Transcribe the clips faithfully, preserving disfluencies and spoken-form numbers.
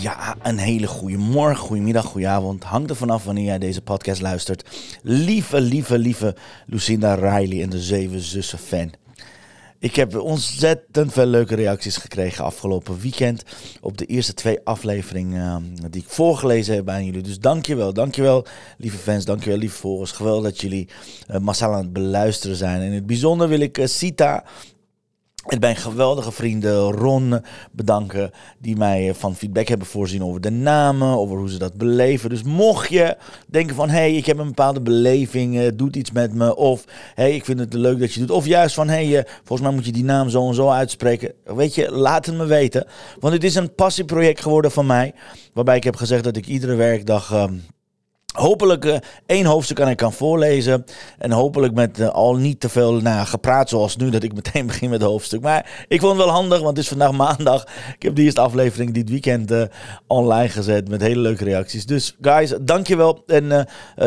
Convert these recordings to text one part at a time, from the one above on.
Ja, een hele goede morgen, goedemiddag, goedenavond. Hangt er vanaf wanneer jij deze podcast luistert. Lieve, lieve, lieve Lucinda Riley en de Zeven Zussen fan. Ik heb ontzettend veel leuke reacties gekregen afgelopen weekend op de eerste twee afleveringen die ik voorgelezen heb aan jullie. Dus dankjewel, dankjewel lieve fans, dankjewel lieve volgers. Geweldig dat jullie massaal aan het beluisteren zijn. En in het bijzonder wil ik Cita en mijn geweldige vrienden Ron bedanken die mij van feedback hebben voorzien over de namen, over hoe ze dat beleven. Dus mocht je denken van, hé, hey, ik heb een bepaalde beleving, doet iets met me. Of, hé, hey, ik vind het leuk dat je doet. Of juist van, hé, hey, volgens mij moet je die naam zo en zo uitspreken. Weet je, laat het me weten. Want het is een passieproject geworden van mij. Waarbij ik heb gezegd dat ik iedere werkdag Uh, Hopelijk uh, één hoofdstuk aan ik kan voorlezen. En hopelijk met uh, al niet te veel nou, gepraat zoals nu, dat ik meteen begin met het hoofdstuk. Maar ik vond het wel handig, want het is vandaag maandag. Ik heb de eerste aflevering dit weekend uh, online gezet met hele leuke reacties. Dus guys, dankjewel. En uh,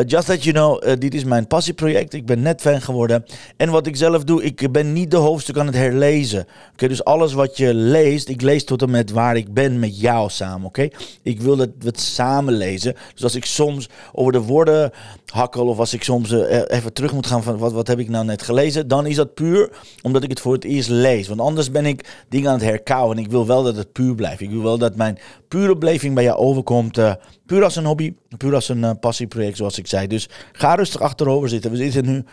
just that you know, uh, dit is mijn passieproject. Ik ben net fan geworden. En wat ik zelf doe, ik ben niet de hoofdstuk aan het herlezen. Oké, okay, dus alles wat je leest, ik lees tot en met waar ik ben met jou samen. Oké, okay? Ik wil dat we het samen lezen. Dus als ik soms over de woorden hakkel of als ik soms uh, even terug moet gaan van wat, wat heb ik nou net gelezen, dan is dat puur omdat ik het voor het eerst lees. Want anders ben ik dingen aan het herkauwen en ik wil wel dat het puur blijft. Ik wil wel dat mijn pure beleving bij jou overkomt, uh, puur als een hobby, puur als een uh, passieproject zoals ik zei. Dus ga rustig achterover zitten. We zitten nu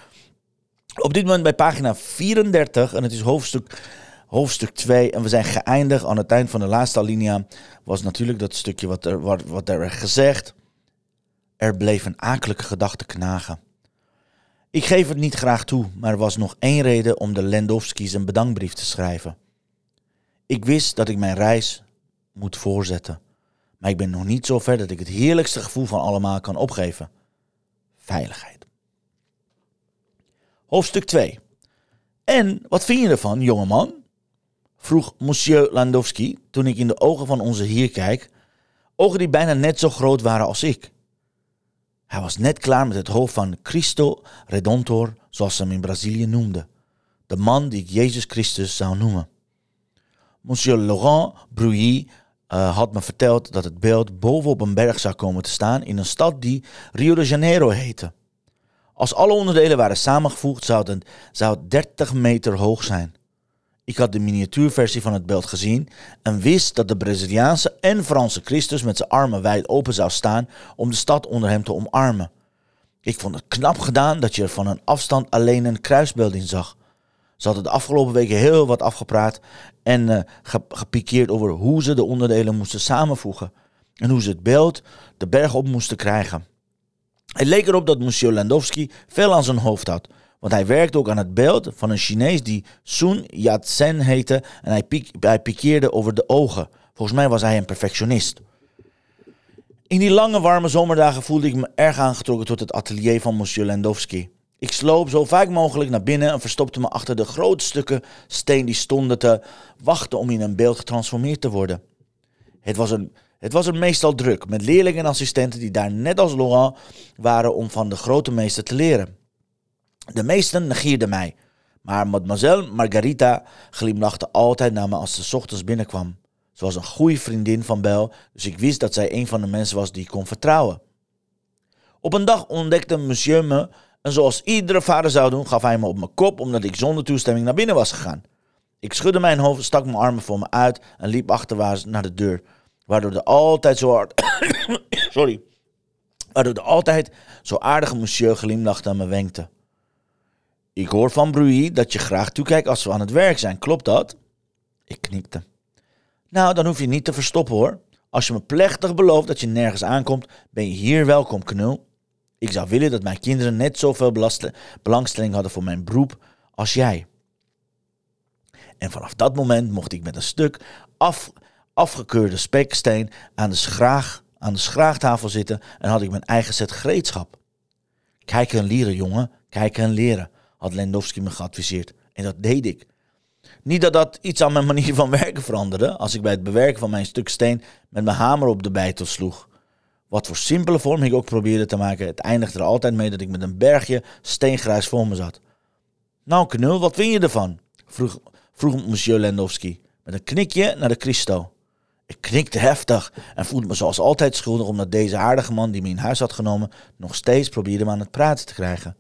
op dit moment bij pagina vierendertig en het is hoofdstuk... Hoofdstuk twee. En we zijn geëindigd. Aan het eind van de laatste alinea was natuurlijk dat stukje wat er, wat, wat er werd gezegd. Er bleef een akelige gedachte knagen. Ik geef het niet graag toe, maar er was nog één reden om de Landowski's een bedankbrief te schrijven. Ik wist dat ik mijn reis moet voortzetten. Maar ik ben nog niet zo ver dat ik het heerlijkste gevoel van allemaal kan opgeven. Veiligheid. Hoofdstuk twee. En wat vind je ervan, jongeman? Vroeg Monsieur Landowski toen ik in de ogen van onze heer kijk. Ogen die bijna net zo groot waren als ik. Hij was net klaar met het hoofd van Cristo Redentor, zoals ze hem in Brazilië noemden. De man die ik Jezus Christus zou noemen. Monsieur Laurent Brouilly uh, had me verteld dat het beeld bovenop een berg zou komen te staan in een stad die Rio de Janeiro heette. Als alle onderdelen waren samengevoegd, zou het, zou het dertig meter hoog zijn. Ik had de miniatuurversie van het beeld gezien en wist dat de Braziliaanse en Franse Christus met zijn armen wijd open zou staan om de stad onder hem te omarmen. Ik vond het knap gedaan dat je er van een afstand alleen een kruisbeeld in zag. Ze hadden de afgelopen weken heel wat afgepraat en uh, gepikeerd over hoe ze de onderdelen moesten samenvoegen en hoe ze het beeld de berg op moesten krijgen. Het leek erop dat Monsieur Landowski veel aan zijn hoofd had. Want hij werkte ook aan het beeld van een Chinees die Sun Yat-sen heette en hij, piek, hij pikeerde over de ogen. Volgens mij was hij een perfectionist. In die lange warme zomerdagen voelde ik me erg aangetrokken tot het atelier van Monsieur Landowski. Ik sloop zo vaak mogelijk naar binnen en verstopte me achter de grote stukken steen die stonden te wachten om in een beeld getransformeerd te worden. Het was een... Het was er meestal druk, met leerlingen en assistenten die daar net als Laurent waren om van de grote meester te leren. De meesten negeerden mij, maar Mademoiselle Margarita glimlachte altijd naar me als ze 's ochtends binnenkwam. Ze was een goede vriendin van Bel, dus ik wist dat zij een van de mensen was die ik kon vertrouwen. Op een dag ontdekte monsieur me en zoals iedere vader zou doen, gaf hij me op mijn kop omdat ik zonder toestemming naar binnen was gegaan. Ik schudde mijn hoofd, stak mijn armen voor me uit en liep achterwaarts naar de deur. Waardoor de altijd zo hard... Sorry. Waardoor de altijd zo aardige monsieur glimlachte en me wenkte. Ik hoor van Brouilly dat je graag toekijkt als we aan het werk zijn. Klopt dat? Ik knikte. Nou, dan hoef je niet te verstoppen hoor. Als je me plechtig belooft dat je nergens aankomt, ben je hier welkom, knul. Ik zou willen dat mijn kinderen net zoveel belangstelling hadden voor mijn beroep als jij. En vanaf dat moment mocht ik met een stuk af, afgekeurde speksteen aan de, schraag, aan de schraagtafel zitten en had ik mijn eigen set gereedschap. Kijken en leren, jongen. Kijken en leren, had Lendowski me geadviseerd. En dat deed ik. Niet dat dat iets aan mijn manier van werken veranderde als ik bij het bewerken van mijn stuk steen met mijn hamer op de beitel sloeg. Wat voor simpele vorm ik ook probeerde te maken, het eindigde er altijd mee dat ik met een bergje steengrijs voor me zat. Nou knul, wat vind je ervan? Vroeg, vroeg monsieur Lendowski met een knikje naar de Cristo. Ik knikte heftig en voelde me zoals altijd schuldig omdat deze aardige man die me in huis had genomen nog steeds probeerde me aan het praten te krijgen.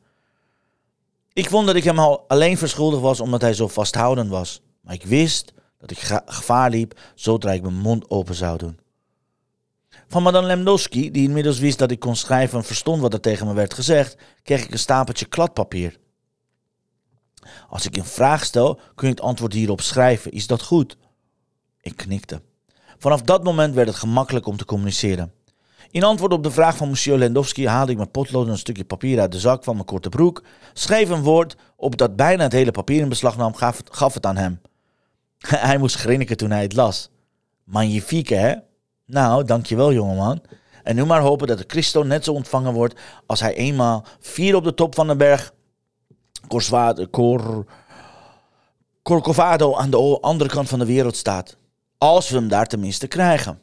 Ik vond dat ik hem al alleen verschuldigd was omdat hij zo vasthoudend was. Maar ik wist dat ik gevaar liep zodra ik mijn mond open zou doen. Van madame Lendowski, die inmiddels wist dat ik kon schrijven en verstond wat er tegen me werd gezegd, kreeg ik een stapeltje kladpapier. Als ik een vraag stel, kun je het antwoord hierop schrijven. Is dat goed? Ik knikte. Vanaf dat moment werd het gemakkelijk om te communiceren. In antwoord op de vraag van monsieur Lendowski haalde ik mijn potlood en een stukje papier uit de zak van mijn korte broek, schreef een woord op dat bijna het hele papier in beslag nam, gaf het, gaf het aan hem. Hij moest grinniken toen hij het las. Magnifique, hè? Nou, dankjewel jongeman. En nu maar hopen dat de Cristo net zo ontvangen wordt als hij eenmaal vier op de top van de berg Cor, Corcovado aan de andere kant van de wereld staat. Als we hem daar tenminste krijgen.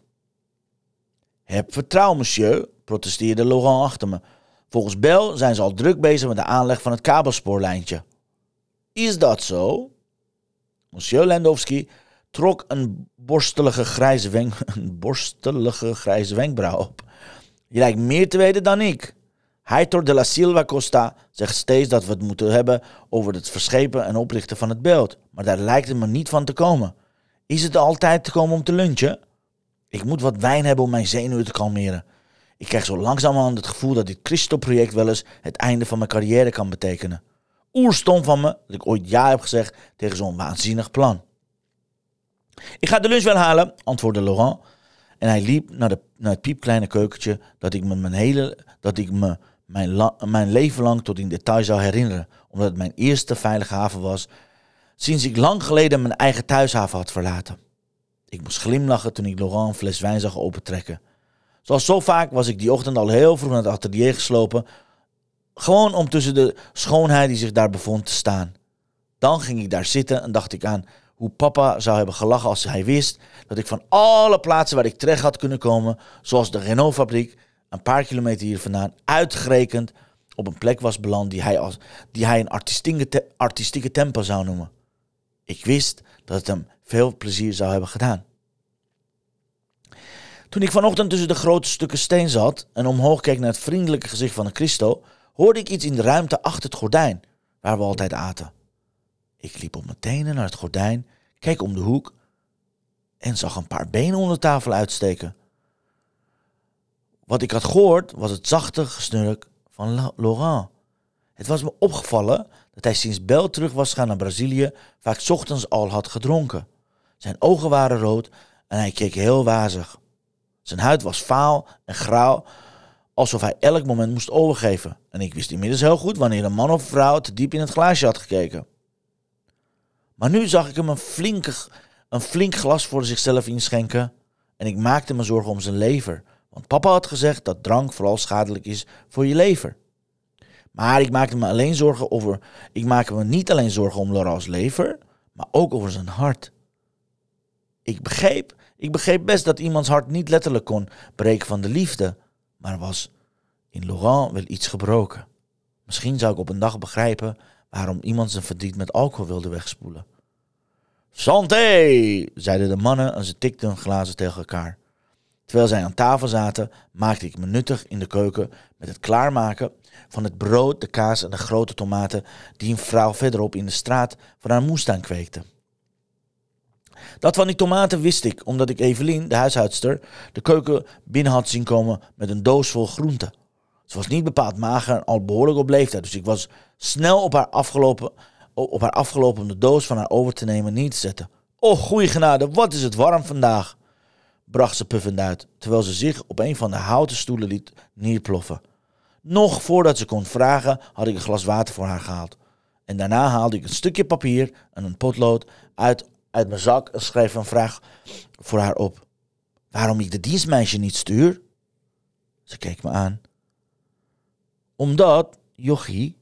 Heb vertrouwen, monsieur, protesteerde Laurent achter me. Volgens Bel zijn ze al druk bezig met de aanleg van het kabelspoorlijntje. Is dat zo? Monsieur Lendowski trok een borstelige grijze, wenk, een borstelige grijze wenkbrauw op. Je lijkt meer te weten dan ik. Heitor de la Silva Costa zegt steeds dat we het moeten hebben over het verschepen en oplichten van het beeld. Maar daar lijkt het me niet van te komen. Is het altijd te komen om te lunchen? Ik moet wat wijn hebben om mijn zenuwen te kalmeren. Ik krijg zo langzamerhand het gevoel dat dit Cristo-project wel eens het einde van mijn carrière kan betekenen. Oerstom van me dat ik ooit ja heb gezegd tegen zo'n waanzinnig plan. Ik ga de lunch wel halen, antwoordde Laurent. En hij liep naar, de, naar het piepkleine keukentje dat ik me, mijn, hele, dat ik me mijn, la, mijn leven lang tot in detail zou herinneren. Omdat het mijn eerste veilige haven was sinds ik lang geleden mijn eigen thuishaven had verlaten. Ik moest glimlachen toen ik Laurent een fles wijn zag opentrekken. Zoals zo vaak was ik die ochtend al heel vroeg naar het atelier geslopen. Gewoon om tussen de schoonheid die zich daar bevond te staan. Dan ging ik daar zitten en dacht ik aan hoe papa zou hebben gelachen als hij wist dat ik van alle plaatsen waar ik terecht had kunnen komen, zoals de Renault-fabriek, een paar kilometer hier vandaan, uitgerekend op een plek was beland die hij, als, die hij een artistieke, te, artistieke tempel zou noemen. Ik wist dat het hem veel plezier zou hebben gedaan. Toen ik vanochtend tussen de grote stukken steen zat en omhoog keek naar het vriendelijke gezicht van de Cristo, hoorde ik iets in de ruimte achter het gordijn, waar we altijd aten. Ik liep op mijn tenen naar het gordijn, keek om de hoek en zag een paar benen onder de tafel uitsteken. Wat ik had gehoord was het zachte gesnurk van Laurent. Het was me opgevallen dat hij sinds Bel terug was gaan naar Brazilië vaak 's ochtends al had gedronken. Zijn ogen waren rood en hij keek heel wazig. Zijn huid was vaal en grauw, alsof hij elk moment moest overgeven. En ik wist inmiddels heel goed wanneer een man of vrouw te diep in het glaasje had gekeken. Maar nu zag ik hem een, flinke, een flink glas voor zichzelf inschenken en ik maakte me zorgen om zijn lever. Want papa had gezegd dat drank vooral schadelijk is voor je lever. Maar ik maakte me alleen zorgen over, ik maakte me niet alleen zorgen om Laurent's lever, maar ook over zijn hart. Ik begreep, ik begreep best dat iemands hart niet letterlijk kon breken van de liefde, maar was in Laurent wel iets gebroken. Misschien zou ik op een dag begrijpen waarom iemand zijn verdriet met alcohol wilde wegspoelen. Santé, zeiden de mannen en ze tikten hun glazen tegen elkaar. Terwijl zij aan tafel zaten, maakte ik me nuttig in de keuken met het klaarmaken van het brood, de kaas en de grote tomaten die een vrouw verderop in de straat van haar moestuin kweekte. Dat van die tomaten wist ik, omdat ik Evelien, de huishoudster, de keuken binnen had zien komen met een doos vol groenten. Ze was niet bepaald mager en al behoorlijk op leeftijd, dus ik was snel op haar afgelopen, op haar afgelopen om de doos van haar over te nemen en neer te zetten. Och, goeie genade, wat is het warm vandaag, bracht ze puffend uit, terwijl ze zich op een van de houten stoelen liet neerploffen. Nog voordat ze kon vragen, had ik een glas water voor haar gehaald. En daarna haalde ik een stukje papier en een potlood uit, uit mijn zak en schreef een vraag voor haar op. Waarom ik de dienstmeisje niet stuur? Ze keek me aan. Omdat, jochie,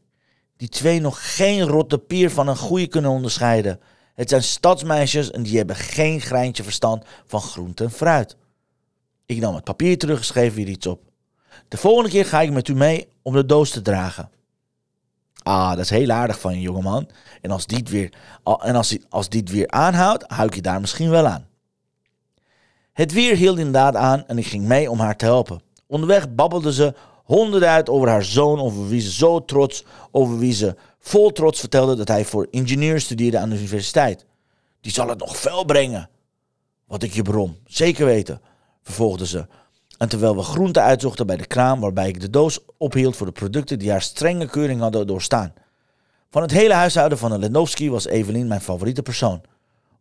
die twee nog geen rotte pier van een goeie kunnen onderscheiden. Het zijn stadsmeisjes en die hebben geen greintje verstand van groente en fruit. Ik nam het papier terug en schreef weer iets op. De volgende keer ga ik met u mee om de doos te dragen. Ah, dat is heel aardig van je, jongeman. En als dit weer, en als, als dit weer aanhoudt, huik je daar misschien wel aan. Het weer hield inderdaad aan en ik ging mee om haar te helpen. Onderweg babbelde ze honderden uit over haar zoon, over wie ze zo trots, over wie ze vol trots vertelde dat hij voor ingenieur studeerde aan de universiteit. Die zal het nog veel brengen. Wat ik je brom, zeker weten, vervolgde ze. En terwijl we groenten uitzochten bij de kraam waarbij ik de doos ophield voor de producten die haar strenge keuring hadden doorstaan. Van het hele huishouden van de Lenowski was Evelien mijn favoriete persoon.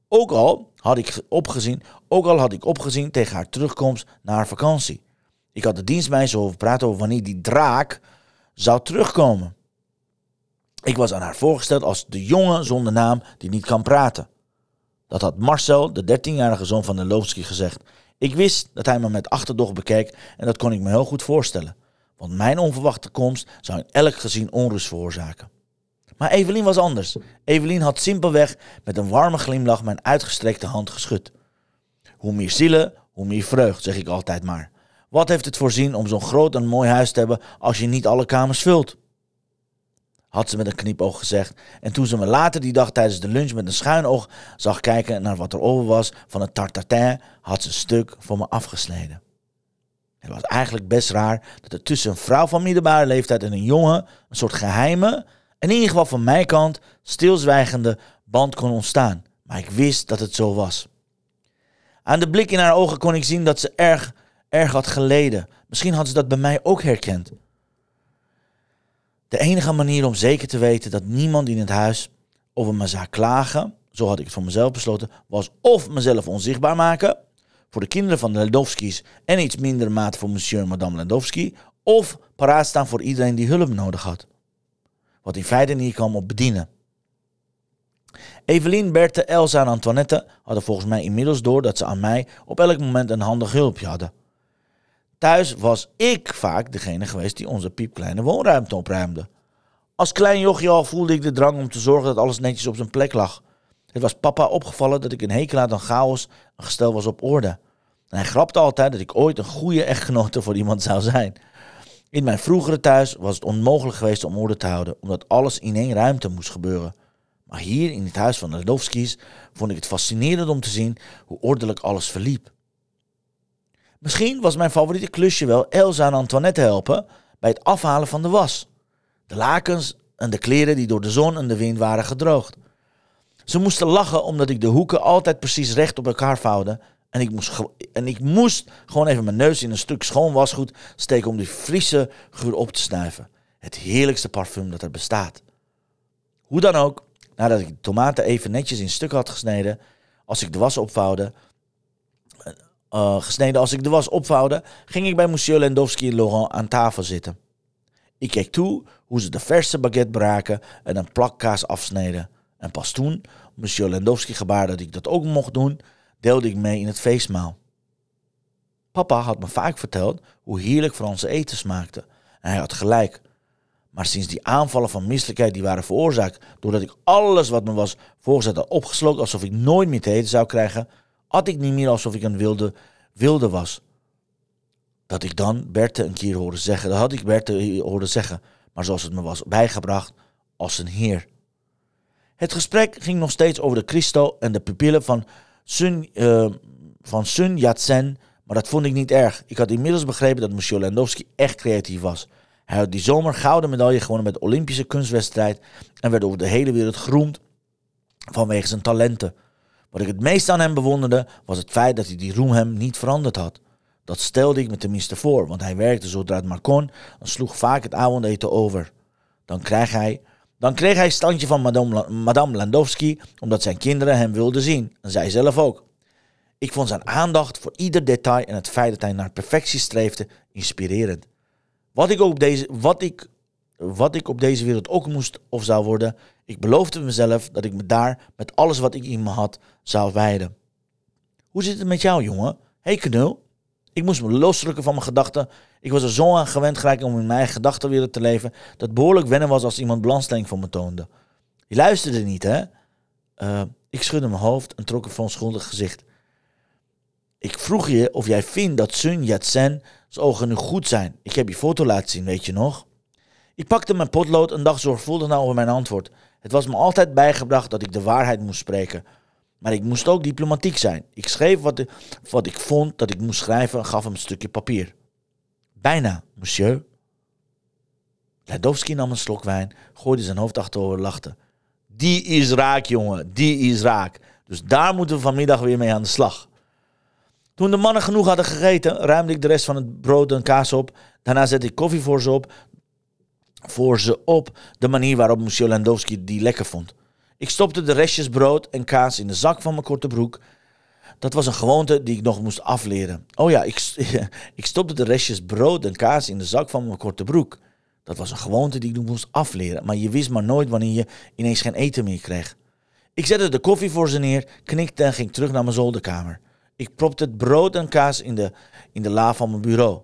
Ook al had ik opgezien, ook al had ik opgezien tegen haar terugkomst na haar vakantie. Ik had de dienstmeisje over praten over wanneer die draak zou terugkomen. Ik was aan haar voorgesteld als de jongen zonder naam die niet kan praten. Dat had Marcel, de dertienjarige zoon van de Lenowski, gezegd. Ik wist dat hij me met achterdocht bekeek en dat kon ik me heel goed voorstellen. Want mijn onverwachte komst zou in elk gezin onrust veroorzaken. Maar Evelien was anders. Evelien had simpelweg met een warme glimlach mijn uitgestrekte hand geschud. Hoe meer zielen, hoe meer vreugd, zeg ik altijd maar. Wat heeft het voor zin om zo'n groot en mooi huis te hebben als je niet alle kamers vult? Had ze met een knipoog gezegd. En toen ze me later die dag tijdens de lunch met een schuin oog zag kijken naar wat er over was van het tartatin, had ze een stuk voor me afgesneden. Het was eigenlijk best raar dat er tussen een vrouw van middelbare leeftijd en een jongen een soort geheime, en in ieder geval van mijn kant, stilzwijgende band kon ontstaan. Maar ik wist dat het zo was. Aan de blik in haar ogen kon ik zien dat ze erg, erg had geleden. Misschien had ze dat bij mij ook herkend. De enige manier om zeker te weten dat niemand in het huis over me zou klagen, zo had ik het voor mezelf besloten, was of mezelf onzichtbaar maken, voor de kinderen van de Lenowski's en iets minder maat voor monsieur en madame Lenowski, of paraat staan voor iedereen die hulp nodig had. Wat in feite niet kwam op bedienen. Evelien, Berthe, Elsa en Antoinette hadden volgens mij inmiddels door dat ze aan mij op elk moment een handig hulpje hadden. Thuis was ik vaak degene geweest die onze piepkleine woonruimte opruimde. Als klein jochie al voelde ik de drang om te zorgen dat alles netjes op zijn plek lag. Het was papa opgevallen dat ik een hekel had aan chaos en gestel was op orde. En hij grapte altijd dat ik ooit een goede echtgenote voor iemand zou zijn. In mijn vroegere thuis was het onmogelijk geweest om orde te houden, omdat alles in één ruimte moest gebeuren. Maar hier in het huis van de Lenowski's vond ik het fascinerend om te zien hoe ordelijk alles verliep. Misschien was mijn favoriete klusje wel Elsa en Antoinette helpen bij het afhalen van de was. De lakens en de kleren die door de zon en de wind waren gedroogd. Ze moesten lachen omdat ik de hoeken altijd precies recht op elkaar vouwde. En ik moest, en ik moest gewoon even mijn neus in een stuk schoon wasgoed steken om die frisse geur op te snuiven. Het heerlijkste parfum dat er bestaat. Hoe dan ook, nadat ik de tomaten even netjes in stukken had gesneden, als ik de was opvouwde... Uh, gesneden als ik de was opvouwde, ging ik bij monsieur Lenowski en Laurent aan tafel zitten. Ik keek toe hoe ze de verse baguette braken en een plak kaas afsneden. En pas toen monsieur Lenowski gebaarde dat ik dat ook mocht doen, deelde ik mee in het feestmaal. Papa had me vaak verteld hoe heerlijk Franse eten smaakte. En hij had gelijk. Maar sinds die aanvallen van misselijkheid die waren veroorzaakt, doordat ik alles wat me was voorgezet had opgeslokt alsof ik nooit meer te eten zou krijgen, at ik niet meer alsof ik een wilde, wilde was. Dat ik dan Berthe een keer hoorde zeggen. Dat had ik Berthe horen zeggen. Maar zoals het me was bijgebracht, als een heer. Het gesprek ging nog steeds over de Cristo en de pupillen van Sun, uh, van Sun Yat-sen. Maar dat vond ik niet erg. Ik had inmiddels begrepen dat monsieur Lenowski echt creatief was. Hij had die zomer gouden medaille gewonnen met de Olympische kunstwedstrijd. En werd over de hele wereld geroemd vanwege zijn talenten. Wat ik het meest aan hem bewonderde, was het feit dat hij die roem hem niet veranderd had. Dat stelde ik me tenminste voor, want hij werkte zodra het maar kon en sloeg vaak het avondeten over. Dan kreeg hij, dan kreeg hij standje van madame, madame Lenowski, omdat zijn kinderen hem wilden zien, en zij zelf ook. Ik vond zijn aandacht voor ieder detail en het feit dat hij naar perfectie streefde inspirerend. Wat ik op deze, wat ik, wat ik op deze wereld ook moest of zou worden, Ik beloofde mezelf dat ik me daar met alles wat ik in me had zou wijden. Hoe zit het met jou, jongen? Hé, knul. Ik moest me losrukken van mijn gedachten. Ik was er zo aan gewend geraakt om in mijn eigen gedachtenwereld te leven, dat behoorlijk wennen was als iemand belangstelling voor me toonde. Je luisterde niet, hè? Uh, ik schudde mijn hoofd en trok een onschuldig gezicht. Ik vroeg je of jij vindt dat Sun Yat-sen zijn ogen nu goed zijn. Ik heb je foto laten zien, weet je nog? Ik pakte mijn potlood en dacht zorgvuldig na over mijn antwoord. Het was me altijd bijgebracht dat ik de waarheid moest spreken. Maar ik moest ook diplomatiek zijn. Ik schreef wat, de, wat ik vond dat ik moest schrijven en gaf hem een stukje papier. Bijna, monsieur. Ladowski nam een slok wijn, gooide zijn hoofd achterover en lachte. Die is raak, jongen. Die is raak. Dus daar moeten we vanmiddag weer mee aan de slag. Toen de mannen genoeg hadden gegeten, ruimde ik de rest van het brood en kaas op. Daarna zette ik koffie voor ze op. Voor ze op de manier waarop monsieur Landowski die lekker vond. Ik stopte de restjes brood en kaas in de zak van mijn korte broek. Dat was een gewoonte die ik nog moest afleren. Oh ja, ik, ik stopte de restjes brood en kaas in de zak van mijn korte broek. Dat was een gewoonte die ik nog moest afleren. Maar je wist maar nooit wanneer je ineens geen eten meer kreeg. Ik zette de koffie voor ze neer, knikte en ging terug naar mijn zolderkamer. Ik propte het brood en kaas in de, in de la van mijn bureau.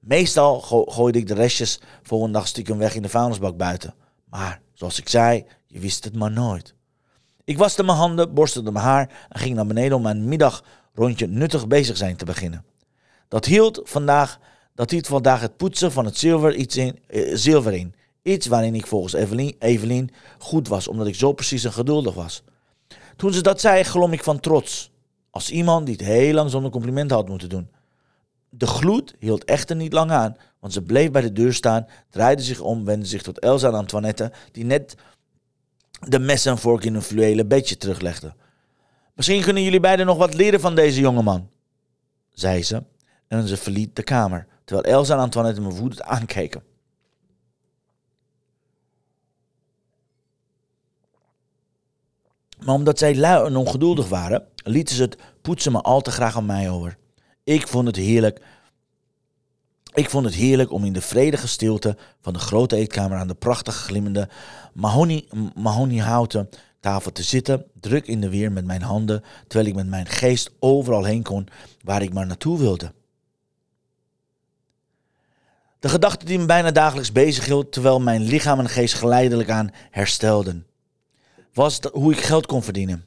Meestal go- gooide ik de restjes volgende dag stiekem weg in de vuilnisbak buiten. Maar, zoals ik zei, je wist het maar nooit. Ik waste mijn handen, borstelde mijn haar en ging naar beneden om mijn middagrondje nuttig bezig zijn te beginnen. Dat hield vandaag, dat hield vandaag het poetsen van het zilver, iets in, eh, zilver in. Iets waarin ik volgens Evelien, Evelien goed was, omdat ik zo precies en geduldig was. Toen ze dat zei, glom ik van trots. Als iemand die het heel lang zonder complimenten had moeten doen. De gloed hield echter niet lang aan, want ze bleef bij de deur staan, draaide zich om, wendde zich tot Elsa en Antoinette, die net de mes en vork in hun fluwelen bedje teruglegde. Misschien kunnen jullie beiden nog wat leren van deze jongeman, zei ze, en ze verliet de kamer, terwijl Elsa en Antoinette me woedend aankeken. Maar omdat zij lui en ongeduldig waren, lieten ze het poetsen maar al te graag aan mij over. Ik vond het heerlijk. Ik vond het heerlijk om in de vredige stilte van de grote eetkamer aan de prachtig glimmende mahoni, mahoniehouten tafel te zitten, druk in de weer met mijn handen, terwijl ik met mijn geest overal heen kon waar ik maar naartoe wilde. De gedachte die me bijna dagelijks bezighield, terwijl mijn lichaam en geest geleidelijk aan herstelden, was hoe ik geld kon verdienen.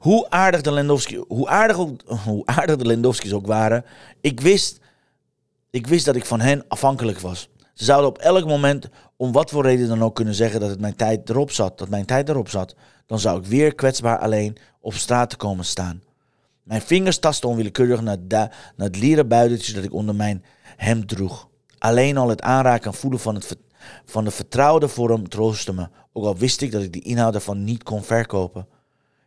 Hoe aardig de Landowski's, hoe aardig ook, hoe aardig de Landowski's ook waren, ik wist, ik wist dat ik van hen afhankelijk was. Ze zouden op elk moment, om wat voor reden dan ook, kunnen zeggen dat het mijn tijd erop zat, dat mijn tijd erop zat. Dan zou ik weer kwetsbaar alleen op straat te komen staan. Mijn vingers tasten onwillekeurig naar, da- naar het leren buideltje dat ik onder mijn hemd droeg. Alleen al het aanraken en voelen van, het ver- van de vertrouwde vorm troostte me, ook al wist ik dat ik die inhoud ervan niet kon verkopen.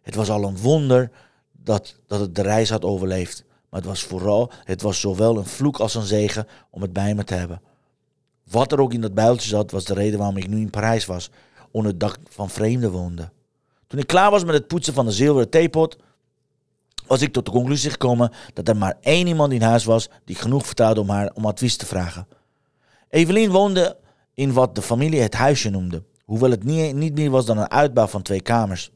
Het was al een wonder dat, dat het de reis had overleefd. Maar het was vooral, het was zowel een vloek als een zegen om het bij me te hebben. Wat er ook in dat builtje zat, was de reden waarom ik nu in Parijs was. Onder het dak van vreemden woonde. Toen ik klaar was met het poetsen van de zilveren theepot, was ik tot de conclusie gekomen dat er maar één iemand in huis was die genoeg vertrouwde om haar om advies te vragen. Evelien woonde in wat de familie het huisje noemde. Hoewel het niet, niet meer was dan een uitbouw van twee kamers.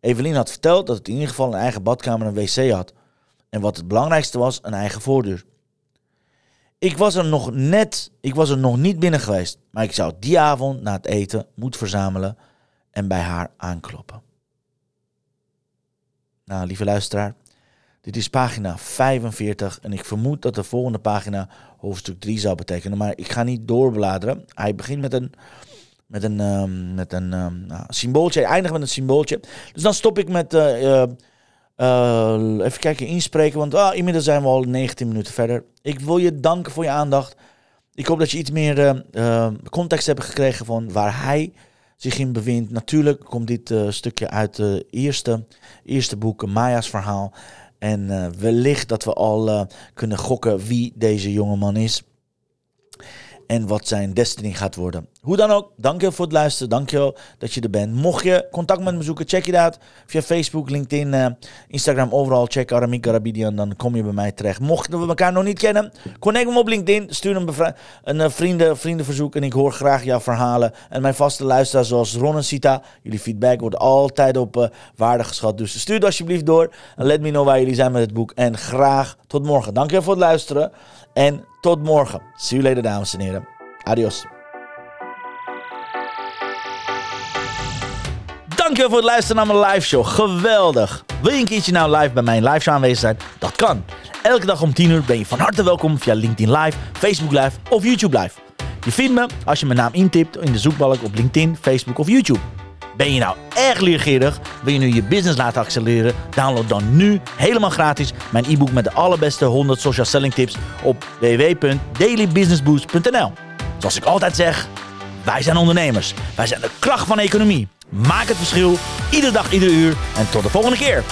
Evelien had verteld dat het in ieder geval een eigen badkamer en wc had. En wat het belangrijkste was, een eigen voordeur. Ik was er nog net, ik was er nog niet binnen geweest. Maar ik zou die avond na het eten moed verzamelen en bij haar aankloppen. Nou, lieve luisteraar, dit is pagina vijfenveertig. En ik vermoed dat de volgende pagina hoofdstuk drie zou betekenen. Maar ik ga niet doorbladeren. Hij begint met een... Met een, um, met een um, nou, symbooltje. Eindig met een symbooltje. Dus dan stop ik met... Uh, uh, uh, even kijken, inspreken. Want uh, inmiddels zijn we al negentien minuten verder. Ik wil je danken voor je aandacht. Ik hoop dat je iets meer uh, uh, context hebt gekregen van waar hij zich in bevindt. Natuurlijk komt dit uh, stukje uit het uh, eerste, eerste boek, Maya's verhaal. En uh, wellicht dat we al uh, kunnen gokken wie deze jongeman is. En wat zijn destiny gaat worden. Hoe dan ook, dankjewel voor het luisteren. Dankjewel dat je er bent. Mocht je contact met me zoeken, check it out. Via Facebook, LinkedIn, uh, Instagram, overal. Check Aramiek Garabidian, dan kom je bij mij terecht. Mochten we elkaar nog niet kennen, connect me op LinkedIn. Stuur een, bevra- een uh, vrienden, vriendenverzoek en ik hoor graag jouw verhalen. En mijn vaste luisteraars zoals Ron en Sita, jullie feedback wordt altijd op uh, waarde geschat. Dus stuur het alsjeblieft door. En let me know waar jullie zijn met het boek. En graag tot morgen. Dankjewel voor het luisteren. En tot morgen. See you later, dames en heren. Adios. Dankjewel voor het luisteren naar mijn live show. Geweldig. Wil je een keertje nou live bij mijn live show aanwezig zijn? Dat kan. Elke dag om tien uur ben je van harte welkom via LinkedIn Live, Facebook Live of YouTube Live. Je vindt me als je mijn naam intipt in de zoekbalk op LinkedIn, Facebook of YouTube. Ben je nou erg leergierig? Wil je nu je business laten accelereren? Download dan nu helemaal gratis mijn e-book met de allerbeste honderd social selling tips op w w w punt daily business boost punt n l. Zoals ik altijd zeg, wij zijn ondernemers. Wij zijn de kracht van de economie. Maak het verschil, iedere dag, iedere uur en tot de volgende keer.